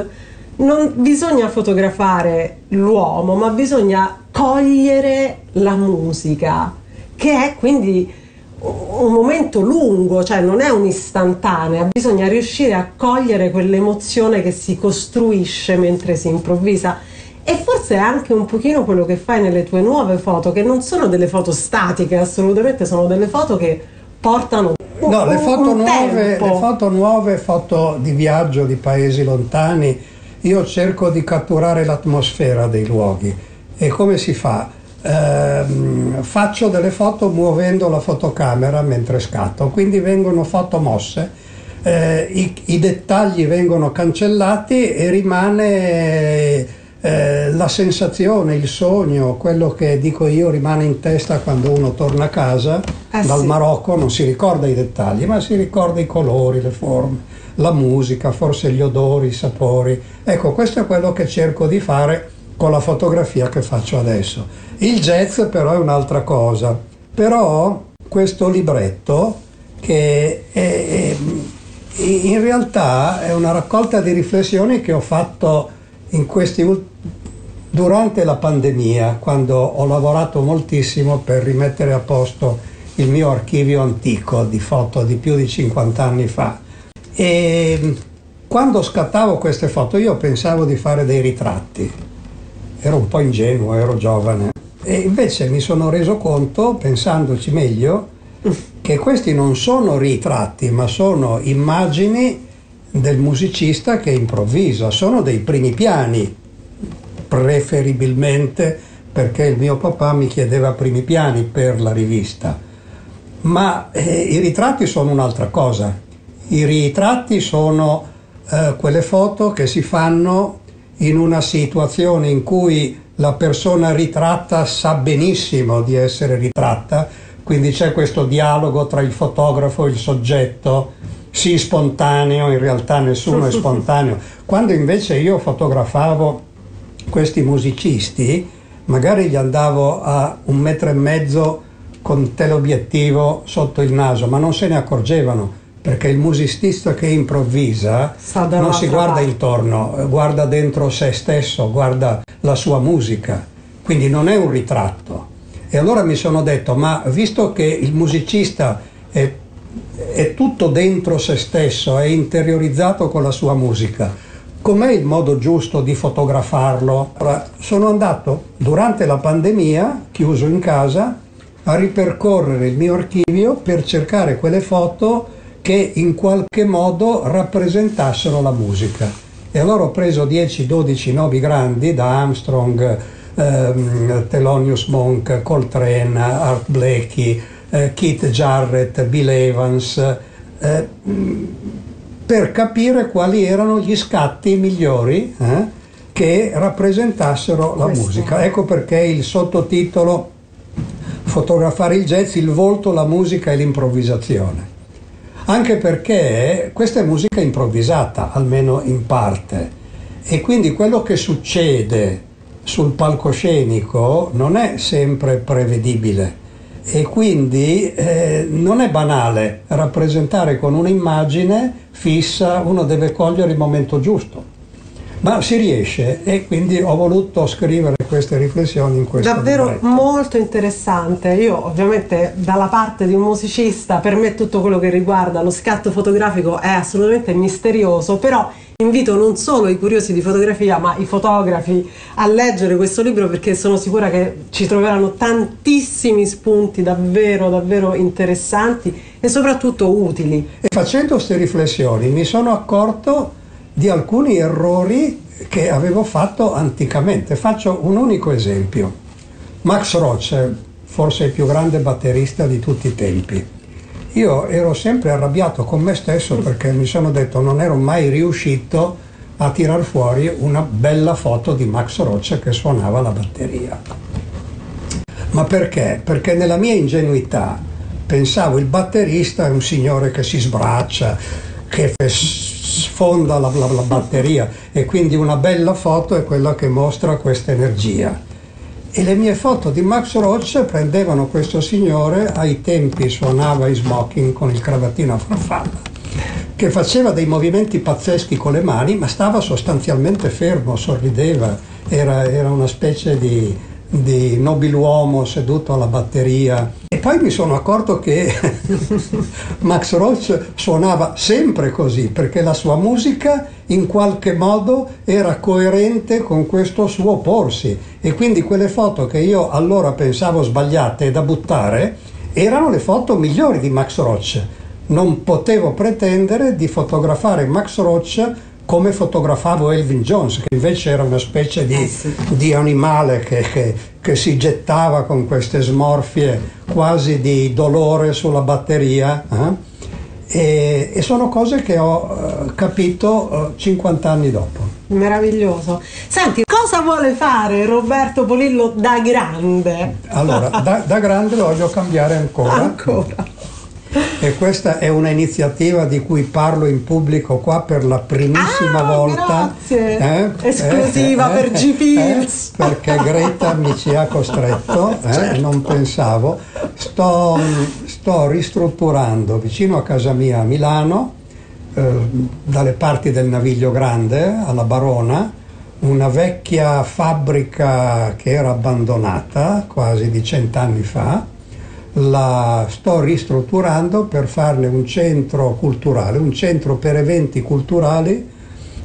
non bisogna fotografare l'uomo, ma bisogna cogliere la musica, che è quindi un momento lungo, cioè non è un'istantanea, bisogna riuscire a cogliere quell'emozione che si costruisce mentre si improvvisa. E forse è anche un pochino quello che fai nelle tue nuove foto, che non sono delle foto statiche assolutamente, sono delle foto che portano... Un, no, le foto un nuove, tempo. Le foto nuove, foto di viaggio, di paesi lontani. Io cerco di catturare l'atmosfera dei luoghi. E come si fa? Ehm, faccio delle foto muovendo la fotocamera mentre scatto, quindi vengono foto mosse, eh, i, i dettagli vengono cancellati e rimane eh, la sensazione, il sogno, quello che dico io rimane in testa quando uno torna a casa ah, dal sì. Marocco. Non si ricorda i dettagli, ma si ricorda i colori, le forme, la musica, forse gli odori, i sapori. Ecco, questo è quello che cerco di fare con la fotografia che faccio adesso. Il jazz però è un'altra cosa. Però questo libretto, che è, è, in realtà è una raccolta di riflessioni che ho fatto in questi, durante la pandemia, quando ho lavorato moltissimo per rimettere a posto il mio archivio antico di foto di più di cinquanta anni fa. E quando scattavo queste foto io pensavo di fare dei ritratti, ero un po' ingenuo, ero giovane, e invece mi sono reso conto, pensandoci meglio, che questi non sono ritratti, ma sono immagini del musicista che improvvisa, sono dei primi piani, preferibilmente, perché il mio papà mi chiedeva primi piani per la rivista, ma eh, i ritratti sono un'altra cosa. I ritratti sono eh, quelle foto che si fanno in una situazione in cui la persona ritratta sa benissimo di essere ritratta, quindi c'è questo dialogo tra il fotografo e il soggetto, sì spontaneo, in realtà nessuno è spontaneo. Quando invece io fotografavo questi musicisti, magari gli andavo a un metro e mezzo con teleobiettivo sotto il naso, ma non se ne accorgevano. perché il musicista che improvvisa non si guarda intorno, guarda dentro se stesso, guarda la sua musica, quindi non è un ritratto. E allora mi sono detto, ma visto che il musicista è, è tutto dentro se stesso, è interiorizzato con la sua musica, com'è il modo giusto di fotografarlo? Allora, sono andato durante la pandemia, chiuso in casa, a ripercorrere il mio archivio per cercare quelle foto che in qualche modo rappresentassero la musica. E allora ho preso dieci dodici nomi grandi, da Armstrong, ehm, Thelonious Monk, Coltrane, Art Blakey, eh, Keith Jarrett, Bill Evans, eh, per capire quali erano gli scatti migliori eh, che rappresentassero la Questo. musica. Ecco perché il sottotitolo "Fotografare il jazz, il volto, la musica e l'improvvisazione". Anche perché questa è musica improvvisata, almeno in parte, e quindi quello che succede sul palcoscenico non è sempre prevedibile, e quindi eh, non è banale rappresentare con un'immagine fissa, uno deve cogliere il momento giusto, ma si riesce, e quindi ho voluto scrivere queste riflessioni in questo davvero libretto. Molto interessante. Io ovviamente dalla parte di un musicista, per me tutto quello che riguarda lo scatto fotografico è assolutamente misterioso, però invito non solo i curiosi di fotografia ma i fotografi a leggere questo libro, perché sono sicura che ci troveranno tantissimi spunti davvero davvero interessanti e soprattutto utili. E facendo queste riflessioni mi sono accorto di alcuni errori che avevo fatto anticamente. Faccio un unico esempio. Max Roach, forse il più grande batterista di tutti i tempi. Io ero sempre arrabbiato con me stesso perché mi sono detto non ero mai riuscito a tirar fuori una bella foto di Max Roach che suonava la batteria. Ma perché? Perché nella mia ingenuità pensavo il batterista è un signore che si sbraccia, che fes- sfonda la, la, la batteria, e quindi una bella foto è quella che mostra questa energia. E le mie foto di Max Roach prendevano questo signore, ai tempi suonava in smoking con il cravattino a farfalla, che faceva dei movimenti pazzeschi con le mani, ma stava sostanzialmente fermo, sorrideva, era, era una specie di, di nobiluomo seduto alla batteria. E poi mi sono accorto che Max Roach suonava sempre così, perché la sua musica in qualche modo era coerente con questo suo porsi, e quindi quelle foto che io allora pensavo sbagliate e da buttare erano le foto migliori di Max Roach. Non potevo pretendere di fotografare Max Roach come fotografavo Elvin Jones, che invece era una specie di, di animale che, che, che si gettava con queste smorfie quasi di dolore sulla batteria, eh? e, e sono cose che ho eh, capito eh, cinquanta anni dopo. Meraviglioso. Senti, cosa vuole fare Roberto Polillo da grande? Allora, da, da grande voglio cambiare ancora. Ancora. E questa è una iniziativa di cui parlo in pubblico qua per la primissima ah, volta. Grazie. Eh, esclusiva eh, per eh, G-Pills. Eh, perché Greta mi ci ha costretto, eh, certo. non pensavo. Sto, sto ristrutturando vicino a casa mia a Milano, eh, dalle parti del Naviglio Grande, alla Barona, una vecchia fabbrica che era abbandonata quasi di cent'anni fa. La sto ristrutturando per farne un centro culturale, un centro per eventi culturali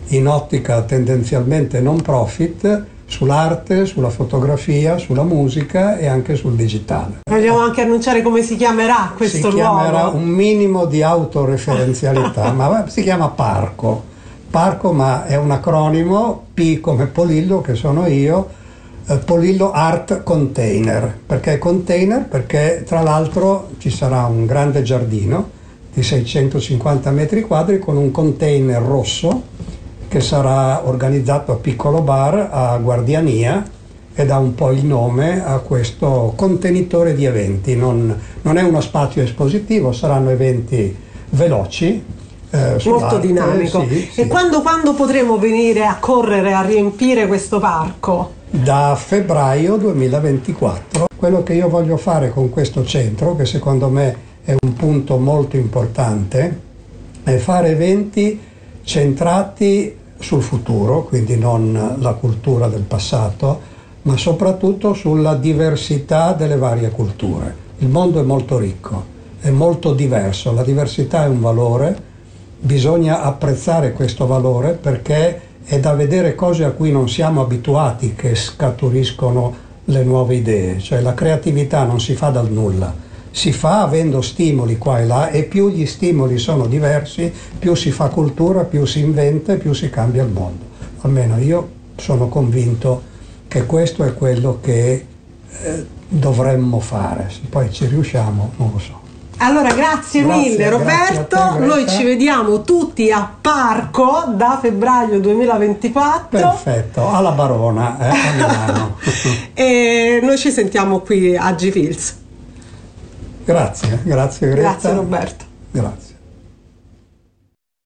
in ottica tendenzialmente non profit, sull'arte, sulla fotografia, sulla musica e anche sul digitale. Vogliamo anche annunciare come si chiamerà questo luogo? Si chiamerà un minimo di autoreferenzialità, ma si chiama PARCO. PARCO, ma è un acronimo, P come Polillo, che sono io, Polillo Art Container. Perché container? Perché tra l'altro ci sarà un grande giardino di seicentocinquanta metri quadri con un container rosso che sarà organizzato a Piccolo Bar a Guardiania, e dà un po' il nome a questo contenitore di eventi. Non, non è uno spazio espositivo, saranno eventi veloci. Eh, Molto dinamico. Sì, sì. E quando, quando potremo venire a correre a riempire questo parco? Da febbraio duemilaventiquattro. Quello che io voglio fare con questo centro, che secondo me è un punto molto importante, è fare eventi centrati sul futuro, quindi non la cultura del passato, ma soprattutto sulla diversità delle varie culture. Il mondo è molto ricco, è molto diverso, la diversità è un valore, bisogna apprezzare questo valore perché è da vedere cose a cui non siamo abituati che scaturiscono le nuove idee, cioè la creatività non si fa dal nulla, si fa avendo stimoli qua e là e più gli stimoli sono diversi, più si fa cultura, più si inventa e più si cambia il mondo. Almeno io sono convinto che questo è quello che eh, dovremmo fare, se poi ci riusciamo non lo so. Allora grazie, grazie mille Roberto, grazie te, noi ci vediamo tutti a Parco da febbraio duemilaventiquattro. Perfetto, alla Barona, eh, a Milano. E noi ci sentiamo qui a G-Pills. Grazie, grazie Greta. Grazie Roberto. Grazie.